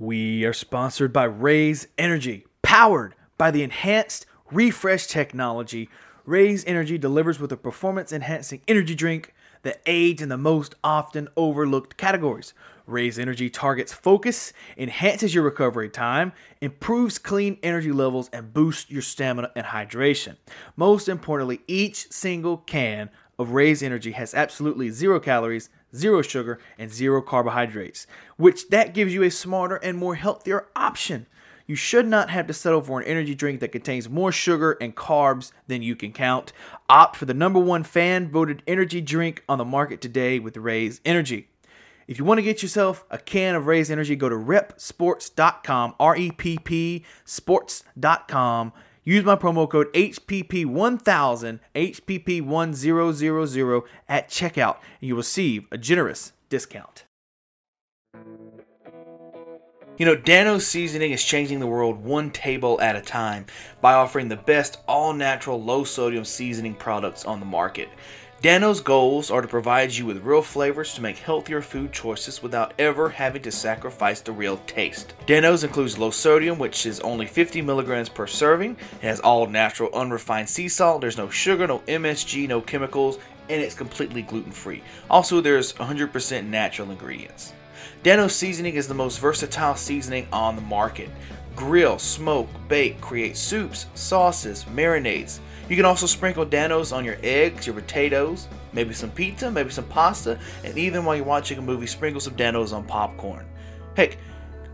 We are sponsored by Raze Energy, powered by the enhanced refresh technology. Raze Energy delivers with a performance-enhancing energy drink that aids in the most often overlooked categories. Raze Energy targets focus, enhances your recovery time, improves clean energy levels, and boosts your stamina and hydration. Most importantly, each single can of Raze Energy has absolutely 0 calories, 0 sugar, and 0 carbohydrates, which that gives you a smarter and more healthier option. You should not have to settle for an energy drink that contains more sugar and carbs than you can count. Opt for the #1 fan-voted energy drink on the market today with Raze Energy. If you want to get yourself a can of Raze Energy, go to repsports.com, R-E-P-P, sports.com. Use my promo code HPP1000, HPP1000 at checkout, and you'll receive a generous discount. You know, Dan-O's Seasoning is changing the world one table at a time by offering the best all-natural, low-sodium seasoning products on the market. Dan-O's goals are to provide you with real flavors to make healthier food choices without ever having to sacrifice the real taste. Dan-O's includes low sodium, which is only 50 milligrams per serving. It has all natural, unrefined sea salt. There's no sugar, no MSG, no chemicals, and it's completely gluten-free. Also, there's 100% natural ingredients. Dan-O's Seasoning is the most versatile seasoning on the market. Grill, smoke, bake, create soups, sauces, marinades. You can also sprinkle Dan-O's on your eggs, your potatoes, maybe some pizza, maybe some pasta, and even while you're watching a movie, sprinkle some Dan-O's on popcorn. Heck,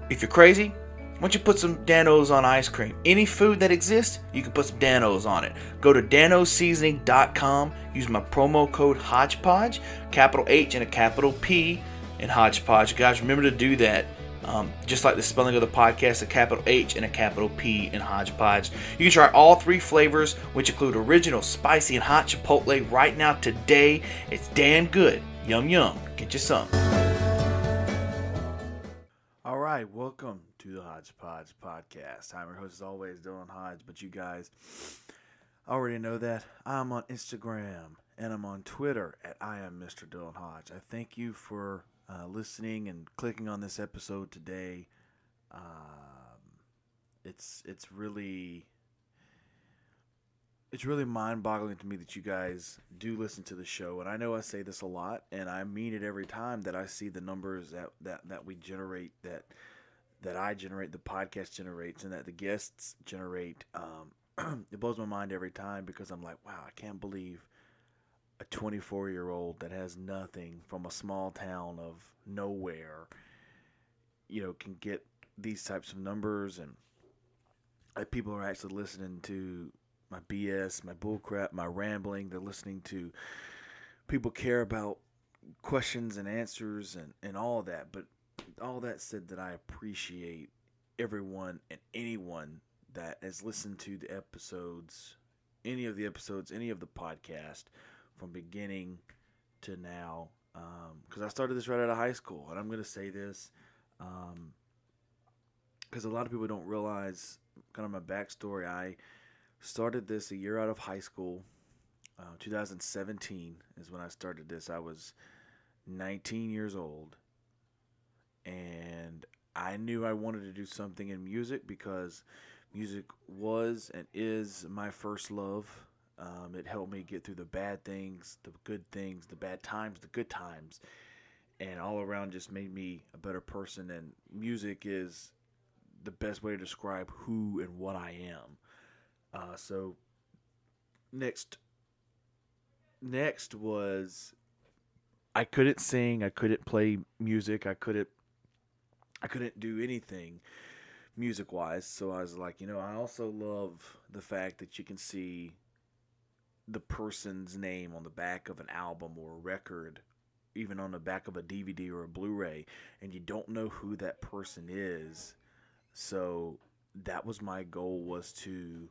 if you're crazy, why don't you put some Dan-O's on ice cream? Any food that exists, you can put some Dan-O's on it. Go to Dan-O's Seasoning.com, use my promo code HodgePodge, capital H and a capital P in HodgePodge. Guys, remember to do that. Just like the spelling of the podcast, a capital H and a capital P in HodgePodge. You can try all 3 flavors, which include original, spicy, and hot chipotle right now today. It's damn good. Yum, yum. Get you some. All right. Welcome to the HodgePodge podcast. I'm your host, as always, Dylan Hodge, but you guys already know that. I'm on Instagram and I'm on Twitter at I am Mr. Dylan Hodge. I thank you for listening and clicking on this episode today. It's really mind-boggling to me that you guys do listen to the show. And I know I say this a lot, and I mean it every time that I see the numbers that we generate, that I generate, the podcast generates, and that the guests generate. It blows my mind every time because I'm like, wow, I can't believe a 24-year-old that has nothing from a small town of nowhere, you know, can get these types of numbers, and that people are actually listening to my BS, my bullcrap, my rambling. They're listening to people care about questions and answers and all that. But all that said, that I appreciate everyone and anyone that has listened to the episodes, any of the podcast, from beginning to now, because I started this right out of high school, and I'm going to say this, because a lot of people don't realize kind of my backstory. I started this a year out of high school. 2017 is when I started this. I was 19 years old, and I knew I wanted to do something in music because music was and is my first love. It helped me get through the bad things, the bad times, the good times, and all around just made me a better person. And music is the best way to describe who and what I am. So next was, I couldn't sing, I couldn't play music, I couldn't do anything music wise. So I was like, you know, I also love the fact that you can see the person's name on the back of an album or a record, even on the back of a DVD or a Blu-ray, and you don't know who that person is. So that was my goal, was to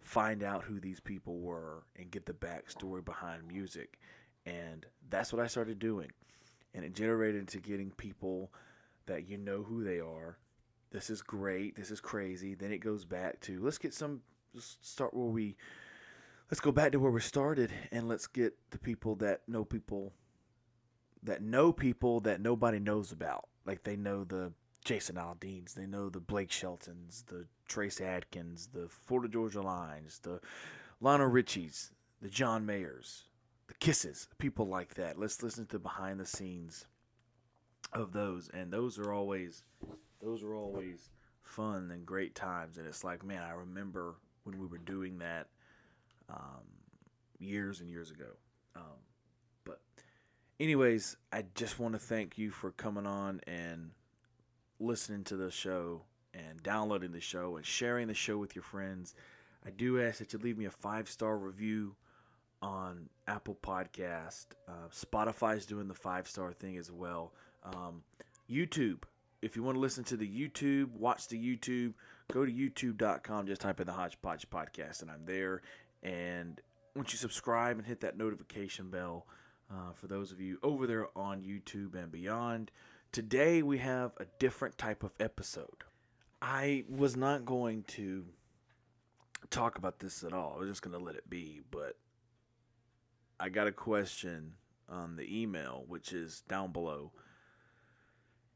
find out who these people were and get the backstory behind music. And that's what I started doing. And it generated into getting people that you know who they are. This is great. This is crazy. Then it goes back to, let's go back to where we started, and let's get the people that know people that nobody knows about. Like, they know the Jason Aldeans, they know the Blake Sheltons, the Trace Adkins, the Florida Georgia Lines, the Lionel Richies, the John Mayers, the Kisses, people like that. Let's listen to behind the scenes of those, and those are always fun and great times. And it's like, man, I remember when we were doing that years and years ago. But anyways, I just want to thank you for coming on and listening to the show and downloading the show and sharing the show with your friends. I do ask that you leave me a 5-star review on Apple Podcast. Spotify's doing the 5-star thing as well. YouTube, if you want to listen to the YouTube, watch the YouTube, go to youtube.com, just type in the HodgePodge Podcast, and I'm there. And once you subscribe and hit that notification bell, for those of you over there on YouTube and beyond, today we have a different type of episode. I was not going to talk about this at all. I was just going to let it be, but I got a question on the email, which is down below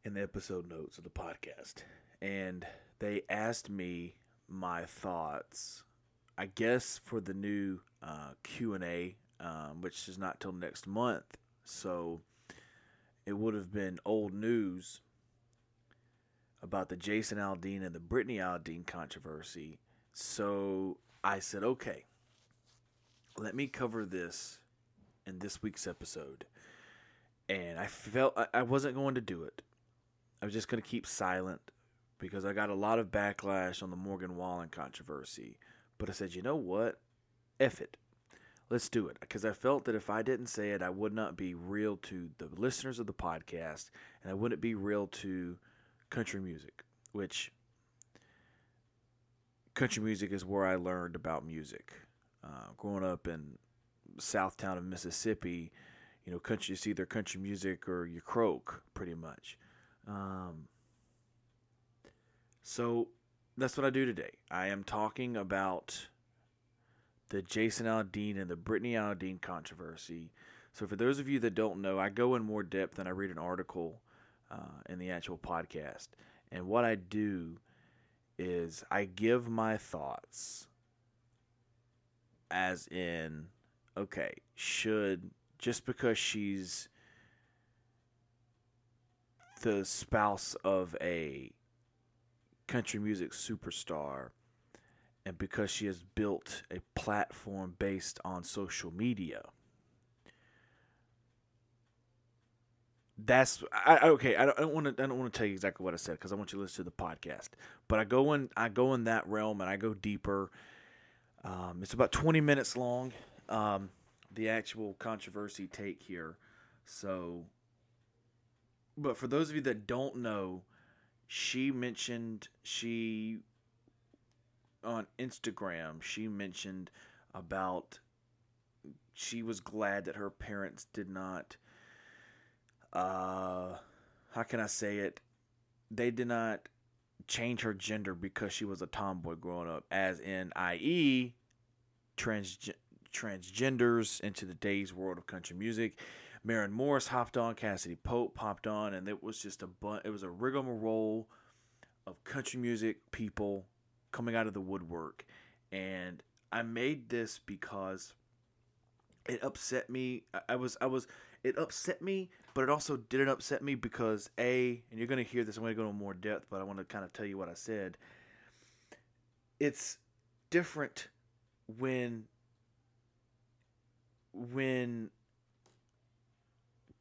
in the episode notes of the podcast. And they asked me my thoughts, I guess, for the new Q&A, which is not till next month. So it would have been old news about the Jason Aldean and the Brittany Aldean controversy. So I said, okay, let me cover this in this week's episode. And I felt I wasn't going to do it. I was just going to keep silent because I got a lot of backlash on the Morgan Wallen controversy. But I said, you know what? F it. Let's do it. Because I felt that if I didn't say it, I would not be real to the listeners of the podcast, and I wouldn't be real to country music, which country music is where I learned about music. Growing up in Southtown of Mississippi, you know, country is either country music or you croak, pretty much. So that's what I do today. I am talking about the Jason Aldean and the Brittany Aldean controversy. So for those of you that don't know, I go in more depth and I read an article in the actual podcast. And what I do is I give my thoughts as in, okay, should, just because she's the spouse of a country music superstar, and because she has built a platform based on social media. I don't want to tell you exactly what I said because I want you to listen to the podcast. But I go in that realm and I go deeper. It's about 20 minutes long. The actual controversy take here. So, but for those of you that don't know, she mentioned on Instagram, she mentioned about she was glad that her parents did not, how can I say it? They did not change her gender because she was a tomboy growing up, as in, i.e., transgenders into today's world of country music. Maren Morris hopped on, Cassadee Pope popped on, and it was just it was a rigmarole of country music people coming out of the woodwork. And I made this because it upset me. It upset me, but it also didn't upset me because and you're going to hear this, I'm going to go into more depth, but I want to kind of tell you what I said. It's different when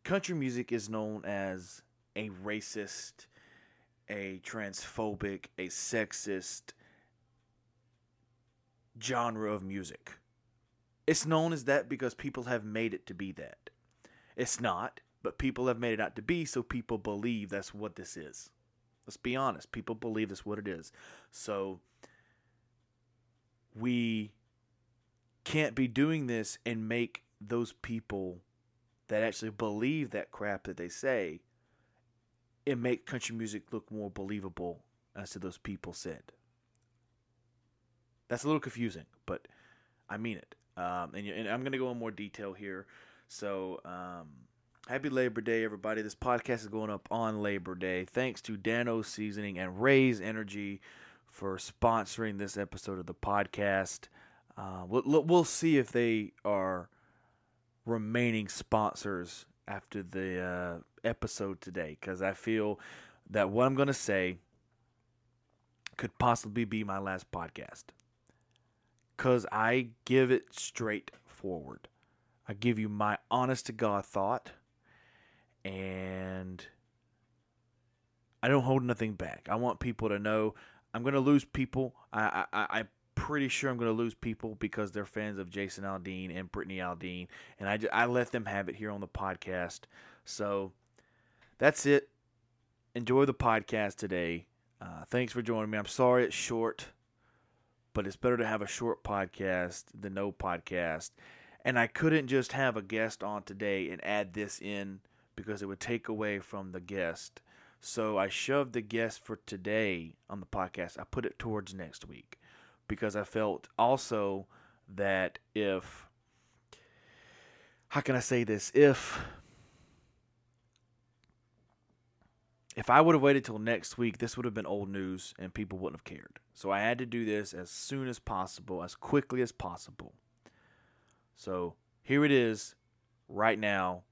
country music is known as a racist, a transphobic, a sexist genre of music. It's known as that because people have made it to be that. It's not, but people have made it out to be, so people believe that's what this is. Let's be honest. People believe that's what it is. So we can't be doing this and make those people that actually believe that crap that they say and make country music look more believable as to those people said. That's a little confusing, but I mean it. And I'm going to go in more detail here. So Happy Labor Day, everybody. This podcast is going up on Labor Day. Thanks to Dan-O's Seasoning and Raze Energy for sponsoring this episode of the podcast. We'll see if they are remaining sponsors after the episode today, because I feel that what I'm going to say could possibly be my last podcast, because I give it straight forward. I give you my honest-to-God thought, and I don't hold nothing back. I want people to know I'm going to lose people. I'm pretty sure I'm going to lose people because they're fans of Jason Aldean and Brittany Aldean, and I let them have it here on the podcast. So that's it. Enjoy the podcast today. Thanks for joining me. I'm sorry it's short, but it's better to have a short podcast than no podcast. And I couldn't just have a guest on today and add this in because it would take away from the guest. So I shoved the guest for today on the podcast. I put it towards next week because I felt also that if, how can I say this? If I would have waited till next week, this would have been old news and people wouldn't have cared. So I had to do this as soon as possible, as quickly as possible. So here it is right now,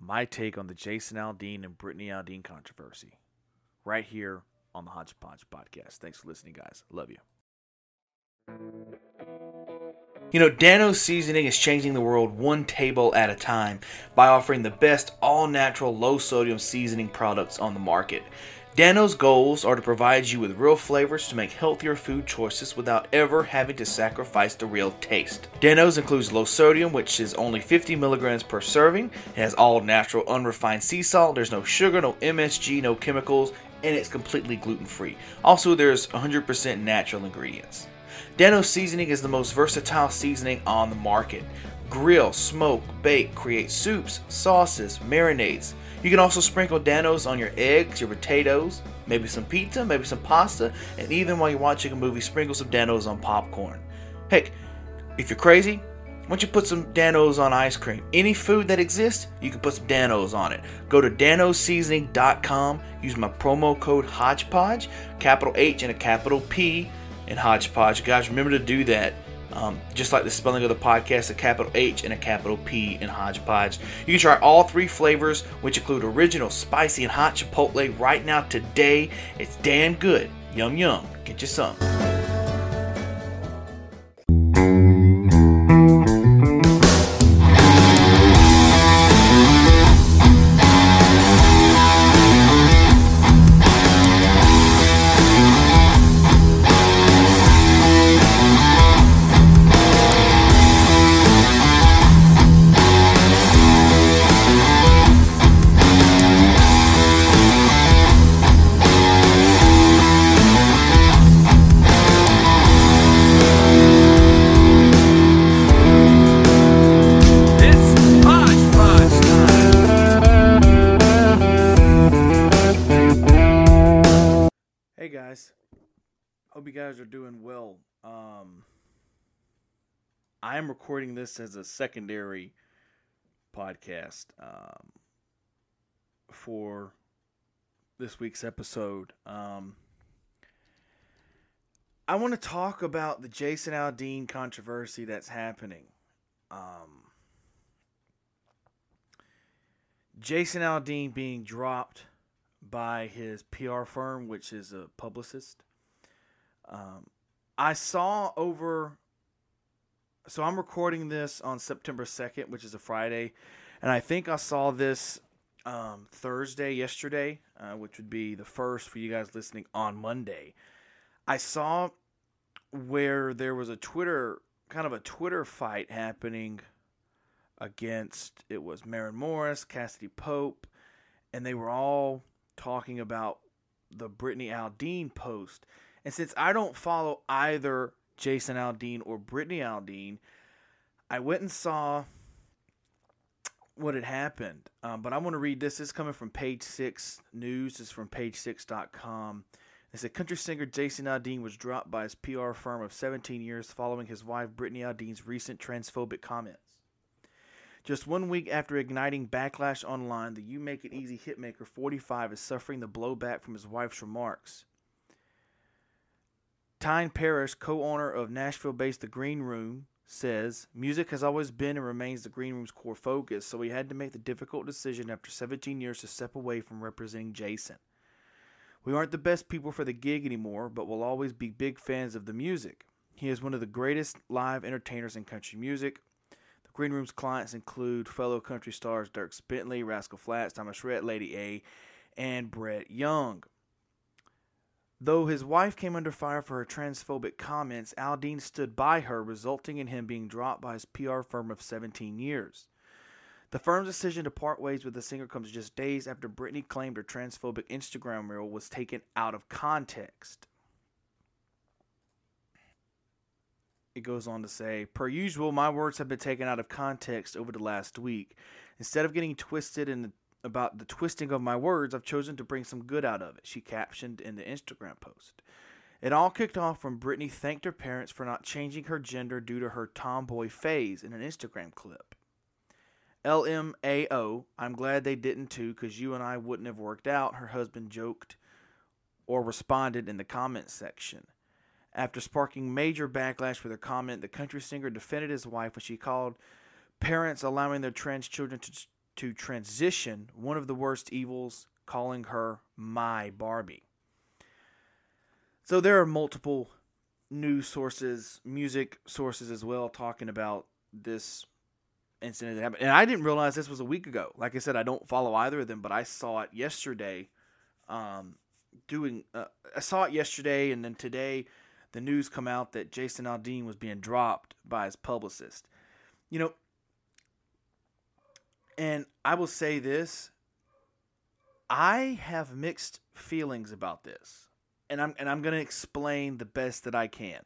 my take on the Jason Aldean and Brittany Aldean controversy right here on the HodgePodge podcast. Thanks for listening, guys. Love you. You know, Dan-O's Seasoning is changing the world one table at a time by offering the best all-natural, low-sodium seasoning products on the market. Dan-O's goals are to provide you with real flavors to make healthier food choices without ever having to sacrifice the real taste. Dan-O's includes low sodium, which is only 50 milligrams per serving. It has all natural, unrefined sea salt. There's no sugar, no MSG, no chemicals, and it's completely gluten-free. Also, there's 100% natural ingredients. Dan-O's Seasoning is the most versatile seasoning on the market. Grill, smoke, bake, create soups, sauces, marinades. You can also sprinkle Dan-O's on your eggs, your potatoes, maybe some pizza, maybe some pasta, and even while you're watching a movie, sprinkle some Dan-O's on popcorn. Heck, if you're crazy, why don't you put some Dan-O's on ice cream? Any food that exists, you can put some Dan-O's on it. Go to danoseasoning.com, use my promo code HodgePodge, capital H and a capital P, and HodgePodge. Guys, remember to do that. Just like the spelling of the podcast, a capital H and a capital P in HodgePodge. You can try all three flavors, which include original, spicy, and hot chipotle right now today. It's damn good. Yum, yum. Get you some. Are doing well. I am recording this as a secondary podcast for this week's episode. I want to talk about the Jason Aldean controversy that's happening. Jason Aldean being dropped by his PR firm, which is a publicist. I saw over, so I'm recording this on September 2nd, which is a Friday, and I think I saw this Thursday, yesterday, which would be the first for you guys listening on Monday. I saw where there was a Twitter fight happening against, it was Maren Morris, Cassadee Pope, and they were all talking about the Brittany Aldean post. And since I don't follow either Jason Aldean or Brittany Aldean, I went and saw what had happened. But I want to read this. This is coming from Page Six News. This is from PageSix.com. It said, country singer Jason Aldean was dropped by his PR firm of 17 years following his wife Brittany Aldean's recent transphobic comments. Just 1 week after igniting backlash online, the You Make It Easy hitmaker, 45, is suffering the blowback from his wife's remarks. Tyne Parrish, co-owner of Nashville-based The Green Room, says, "Music has always been and remains The Green Room's core focus, so we had to make the difficult decision after 17 years to step away from representing Jason. We aren't the best people for the gig anymore, but we'll always be big fans of the music. He is one of the greatest live entertainers in country music. Green Room's clients include fellow country stars Dierks Bentley, Rascal Flatts, Thomas Rhett, Lady A, and Brett Young." Though his wife came under fire for her transphobic comments, Aldean stood by her, resulting in him being dropped by his PR firm of 17 years. The firm's decision to part ways with the singer comes just days after Brittany claimed her transphobic Instagram reel was taken out of context. It goes on to say, "Per usual, my words have been taken out of context over the last week. Instead of getting twisted about the twisting of my words, I've chosen to bring some good out of it," she captioned in the Instagram post. It all kicked off when Brittany thanked her parents for not changing her gender due to her tomboy phase in an Instagram clip. "LMAO, I'm glad they didn't too, because you and I wouldn't have worked out," her husband joked or responded in the comments section. After sparking major backlash with her comment, the country singer defended his wife when she called parents allowing their trans children to transition one of the worst evils, calling her "my Barbie." So there are multiple news sources, music sources as well, talking about this incident that happened. And I didn't realize this was a week ago. Like I said, I don't follow either of them, but I saw it yesterday. I saw it yesterday, and then today the news come out that Jason Aldean was being dropped by his publicist. You know, and I will say this, I have mixed feelings about this, and I'm going to explain the best that I can.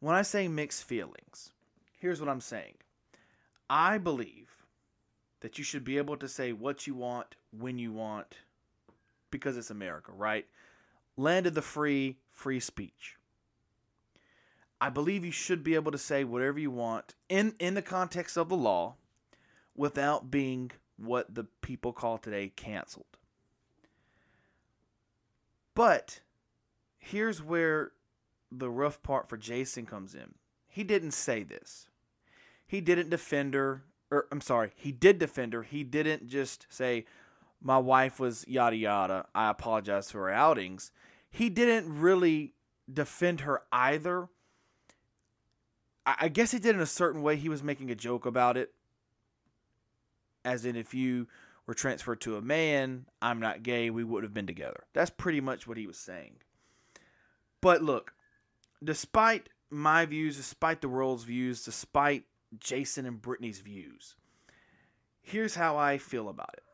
When I say mixed feelings, here's what I'm saying. I believe that you should be able to say what you want, when you want, because it's America, right? Land of the free, free speech. I believe you should be able to say whatever you want in the context of the law without being what the people call today canceled. But here's where the rough part for Jason comes in. He didn't say this. He didn't defend her. Or, I'm sorry, he did defend her. He didn't just say, "My wife was yada yada. I apologize for her outings." He didn't really defend her either. I guess he did in a certain way. He was making a joke about it. As in, if you were transferred to a man, I'm not gay, we would have been together. That's pretty much what he was saying. But look, despite my views, despite the world's views, despite Jason and Brittany's views, here's how I feel about it.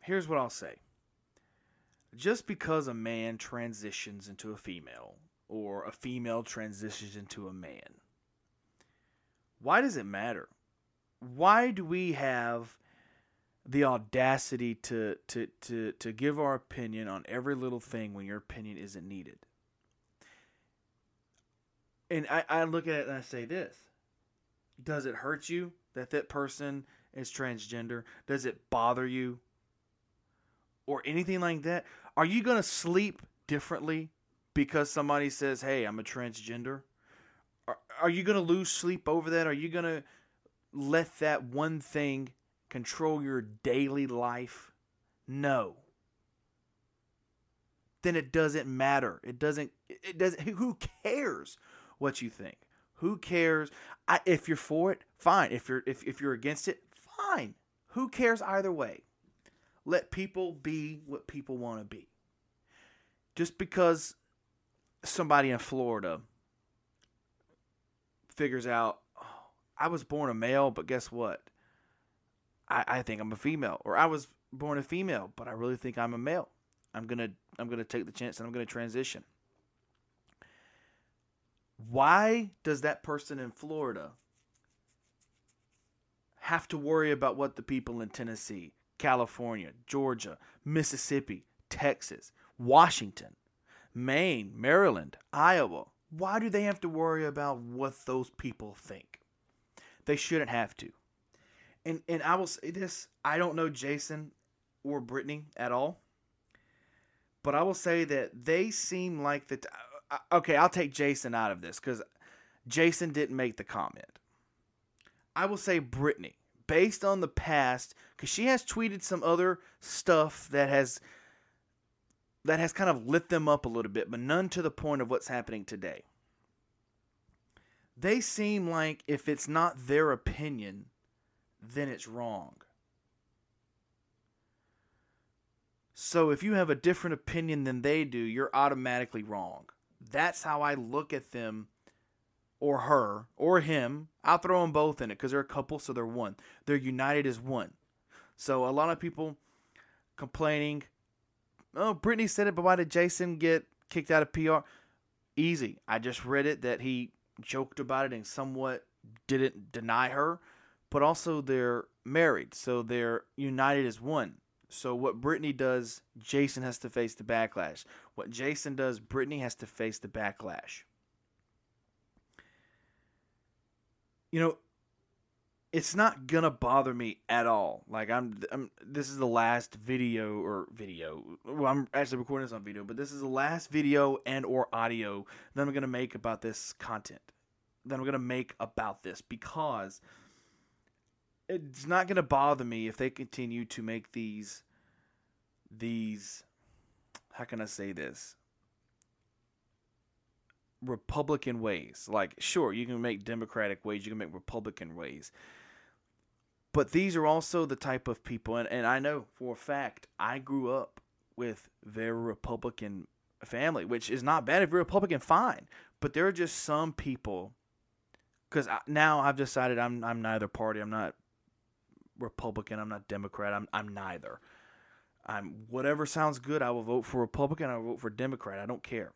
Here's what I'll say. Just because a man transitions into a female, or a female transitions into a man, why does it matter? Why do we have the audacity to give our opinion on every little thing when your opinion isn't needed? And I look at it and I say this. Does it hurt you that that person is transgender? Does it bother you? Or anything like that? Are you going to sleep differently because somebody says, "Hey, I'm a transgender"? Are you going to lose sleep over that? Are you going to let that one thing control your daily life? No. Then it doesn't matter. It doesn't. Who cares what you think? Who cares? If you're for it, fine. If you're against it, fine. Who cares either way? Let people be what people want to be. Just because somebody in Florida figures out, "Oh, I was born a male, but guess what? I think I'm a female." Or, "I was born a female, but I really think I'm a male. I'm gonna take the chance and I'm gonna transition." Why does that person in Florida have to worry about what the people in Tennessee, California, Georgia, Mississippi, Texas, Washington, Maine, Maryland, Iowa, why do they have to worry about what those people think? They shouldn't have to. And I will say this, I don't know Jason or Brittany at all, but I will say that they seem like the okay, I'll take Jason out of this because Jason didn't make the comment. I will say Brittany, based on the past, because she has tweeted some other stuff that has kind of lit them up a little bit, but none to the point of what's happening today. They seem like if it's not their opinion, then it's wrong. So if you have a different opinion than they do, you're automatically wrong. That's how I look at them, or her, or him. I'll throw them both in it because they're a couple, so they're one. They're united as one. So a lot of people complaining, oh, Brittany said it, but why did Jason get kicked out of PR? Easy. I just read it that he joked about it and somewhat didn't deny her. But also they're married, so they're united as one. So what Brittany does, Jason has to face the backlash. What Jason does, Brittany has to face the backlash. You know, it's not gonna bother me at all. Like I'm this is the last video or video. Well, I'm actually recording this on video, but this is the last video and or audio that I'm gonna make about this content. That I'm gonna make about this because it's not going to bother me if they continue to make these, how can I say this, Republican ways. Like, sure, you can make Democratic ways, you can make Republican ways. But these are also the type of people, and I know for a fact, I grew up with very Republican family, which is not bad. If you're Republican, fine. But there are just some people, because now I've decided I'm neither party, I'm not Republican, I'm not Democrat, I'm neither. I'm whatever sounds good. I will vote for Republican, I will vote for Democrat, I don't care.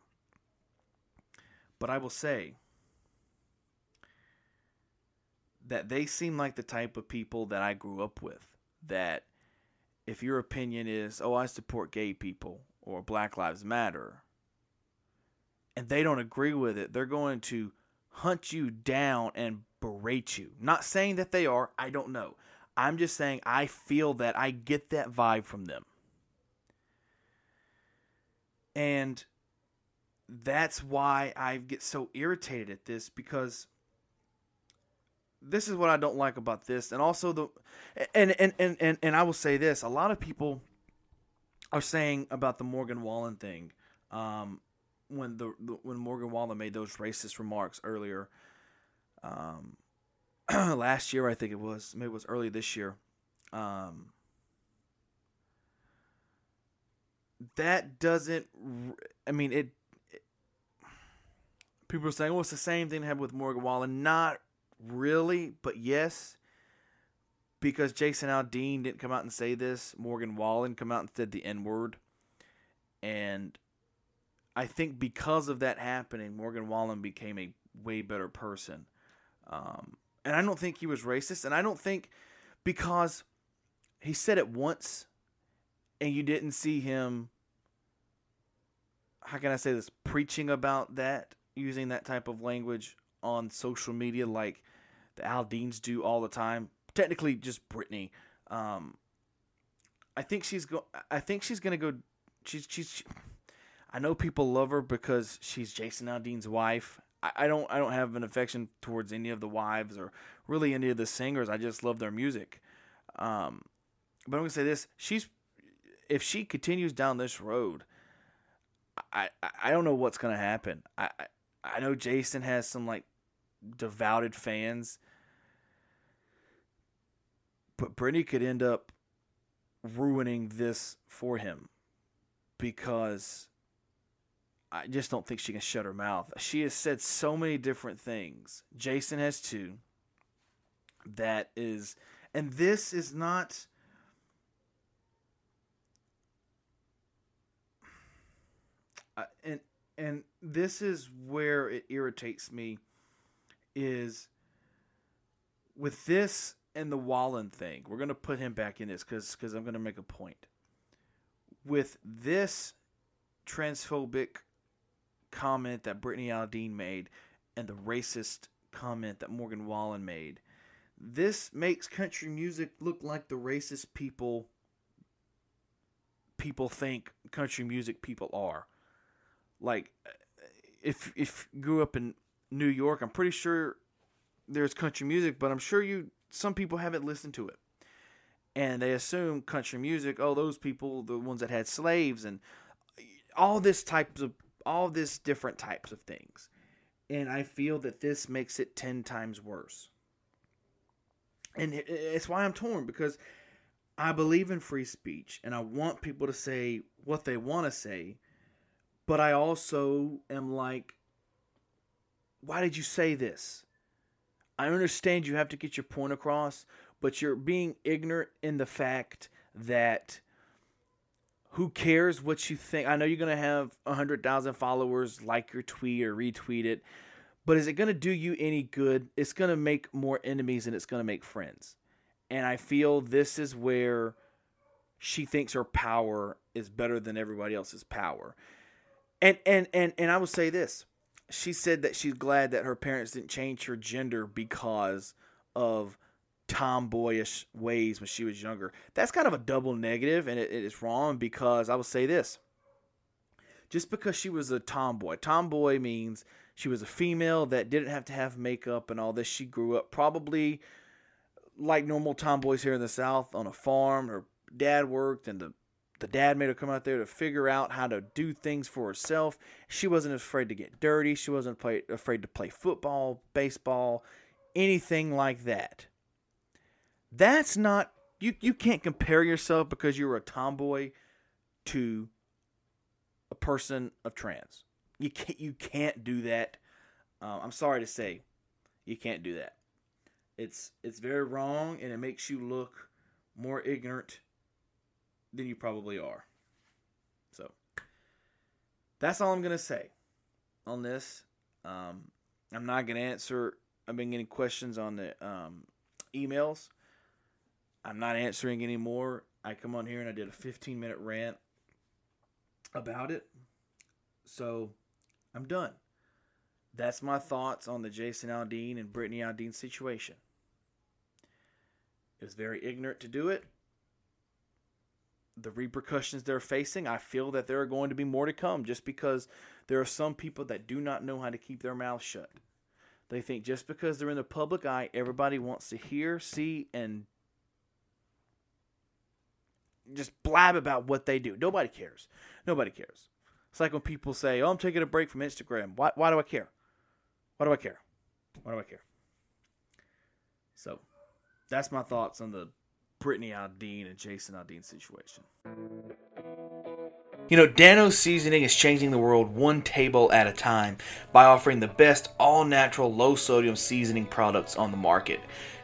But I will say that they seem like the type of people that I grew up with, that if your opinion is, oh, I support gay people or Black Lives Matter, and they don't agree with it, they're going to hunt you down and berate you. Not saying that they are, I don't know. I'm just saying I feel that. I get that vibe from them. And that's why I get so irritated at this, because this is what I don't like about this. And also and I will say this, a lot of people are saying about the Morgan Wallen thing, when Morgan Wallen made those racist remarks earlier, last year, I think it was. Maybe it was early this year. That doesn't... I mean, it... People are saying, well, it's the same thing that happened with Morgan Wallen. Not really, but yes. Because Jason Aldean didn't come out and say this. Morgan Wallen come out and said the N-word. And I think because of that happening, Morgan Wallen became a way better person. And I don't think he was racist, and I don't think, because he said it once and you didn't see him, how can I say this, preaching about that, using that type of language on social media like the Aldeans do all the time. Technically just Brittany. I think she's I know people love her because she's Jason Aldean's wife. I don't have an affection towards any of the wives or really any of the singers. I just love their music. But I'm gonna say this: if she continues down this road, I don't know what's gonna happen. I know Jason has some like devoted fans, but Brittany could end up ruining this for him, because I just don't think she can shut her mouth. She has said so many different things. Jason has too. That is, and this is not, and this is where it irritates me, is with this and the Wallen thing. We're going to put him back in this because I'm going to make a point. With this transphobic comment that Brittany Aldean made and the racist comment that Morgan Wallen made, This makes country music look like the racist people think country music people are. Like, if you grew up in New York, I'm pretty sure there's country music, but I'm sure some people haven't listened to it. And they assume country music, oh, those people, the ones that had slaves and all this different types of things. And I feel that this makes it 10 times worse. And it's why I'm torn, because I believe in free speech and I want people to say what they want to say. But I also am like, why did you say this? I understand you have to get your point across, but you're being ignorant in the fact that who cares what you think? I know you're going to have 100,000 followers like your tweet or retweet it, but is it going to do you any good? It's going to make more enemies than it's going to make friends. And I feel this is where she thinks her power is better than everybody else's power. And I will say this. She said that she's glad that her parents didn't change her gender because of tomboyish ways when she was younger. That's kind of a double negative, and it is wrong, because I will say this. Just because she was a tomboy. Tomboy means she was a female that didn't have to have makeup and all this. She grew up probably like normal tomboys here in the South on a farm. Her dad worked, and the dad made her come out there to figure out how to do things for herself. She wasn't afraid to get dirty. She wasn't afraid to play football, baseball, anything like that. That's not... You can't compare yourself because you were a tomboy to a person of trans. You can't do that. I'm sorry to say, you can't do that. It's very wrong, and it makes you look more ignorant than you probably are. So that's all I'm gonna say on this. I'm not gonna answer. I've been getting questions on the emails. I'm not answering anymore. I come on here and I did a 15-minute rant about it. So I'm done. That's my thoughts on the Jason Aldean and Brittany Aldean situation. It was very ignorant to do it. The repercussions they're facing, I feel that there are going to be more to come, just because there are some people that do not know how to keep their mouth shut. They think just because they're in the public eye, everybody wants to hear, see, and just blab about what they do. Nobody cares. Nobody cares. It's like when people say, oh, I'm taking a break from Instagram. Why do I care? Why do I care? Why do I care? So that's my thoughts on the Brittany Aldean and Jason Aldean situation. You know, Dan-O's Seasoning is changing the world one table at a time by offering the best all-natural, low-sodium seasoning products on the market.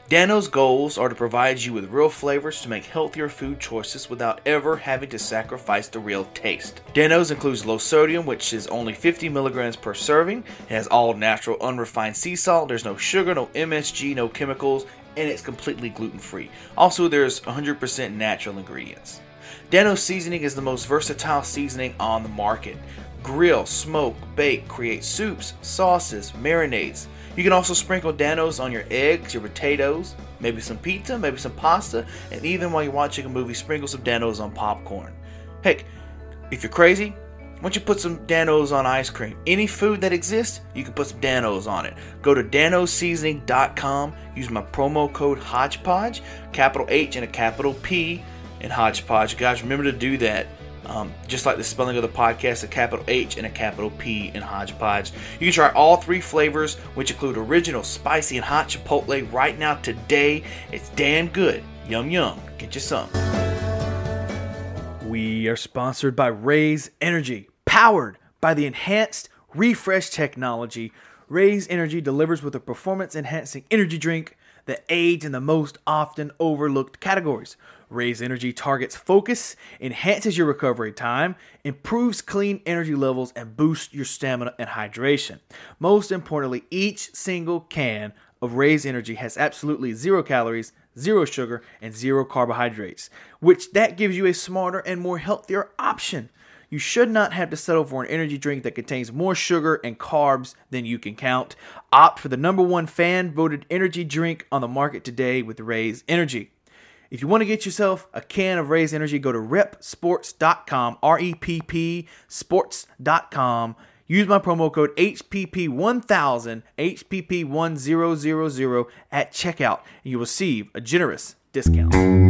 Dan-O's goals are to provide you with real flavors to make healthier food choices without ever having to sacrifice the real taste. Dan-O's includes low sodium, which is only 50 milligrams per serving. It has all-natural, unrefined sea salt. There's no sugar, no MSG, no chemicals, and it's completely gluten-free. Also, there's 100% natural ingredients. Dan-O's Seasoning is the most versatile seasoning on the market. Grill, smoke, bake, create soups, sauces, marinades. You can also sprinkle Dan-O's on your eggs, your potatoes, maybe some pizza, maybe some pasta, and even while you're watching a movie, sprinkle some Dan-O's on popcorn. Heck, if you're crazy, why don't you put some Dan-O's on ice cream? Any food that exists, you can put some Dan-O's on it. Go to Dan-O's Seasoning.com. Use my promo code HodgePodge, capital H and a capital P in HodgePodge. Guys, remember to do that. Just like the spelling of the podcast, a capital H and a capital P in HodgePodge. You can try all three flavors, which include original, spicy, and hot chipotle right now today. It's damn good. Yum, yum. Get you some. We are sponsored by Raze Energy. Powered by the enhanced refresh technology, Raze Energy delivers with a performance-enhancing energy drink that aids in the most often overlooked categories. Raze Energy targets focus, enhances your recovery time, improves clean energy levels, and boosts your stamina and hydration. Most importantly, each single can of Raze Energy has absolutely 0 calories, 0 sugar, and 0 carbohydrates, which that gives you a smarter and more healthier option. You should not have to settle for an energy drink that contains more sugar and carbs than you can count. Opt for the #1 fan-voted energy drink on the market today with Raze Energy. If you want to get yourself a can of Raze Energy, go to repsports.com, R-E-P-P, sports.com. Use my promo code HPP1000, HPP1000 at checkout, and you will receive a generous discount.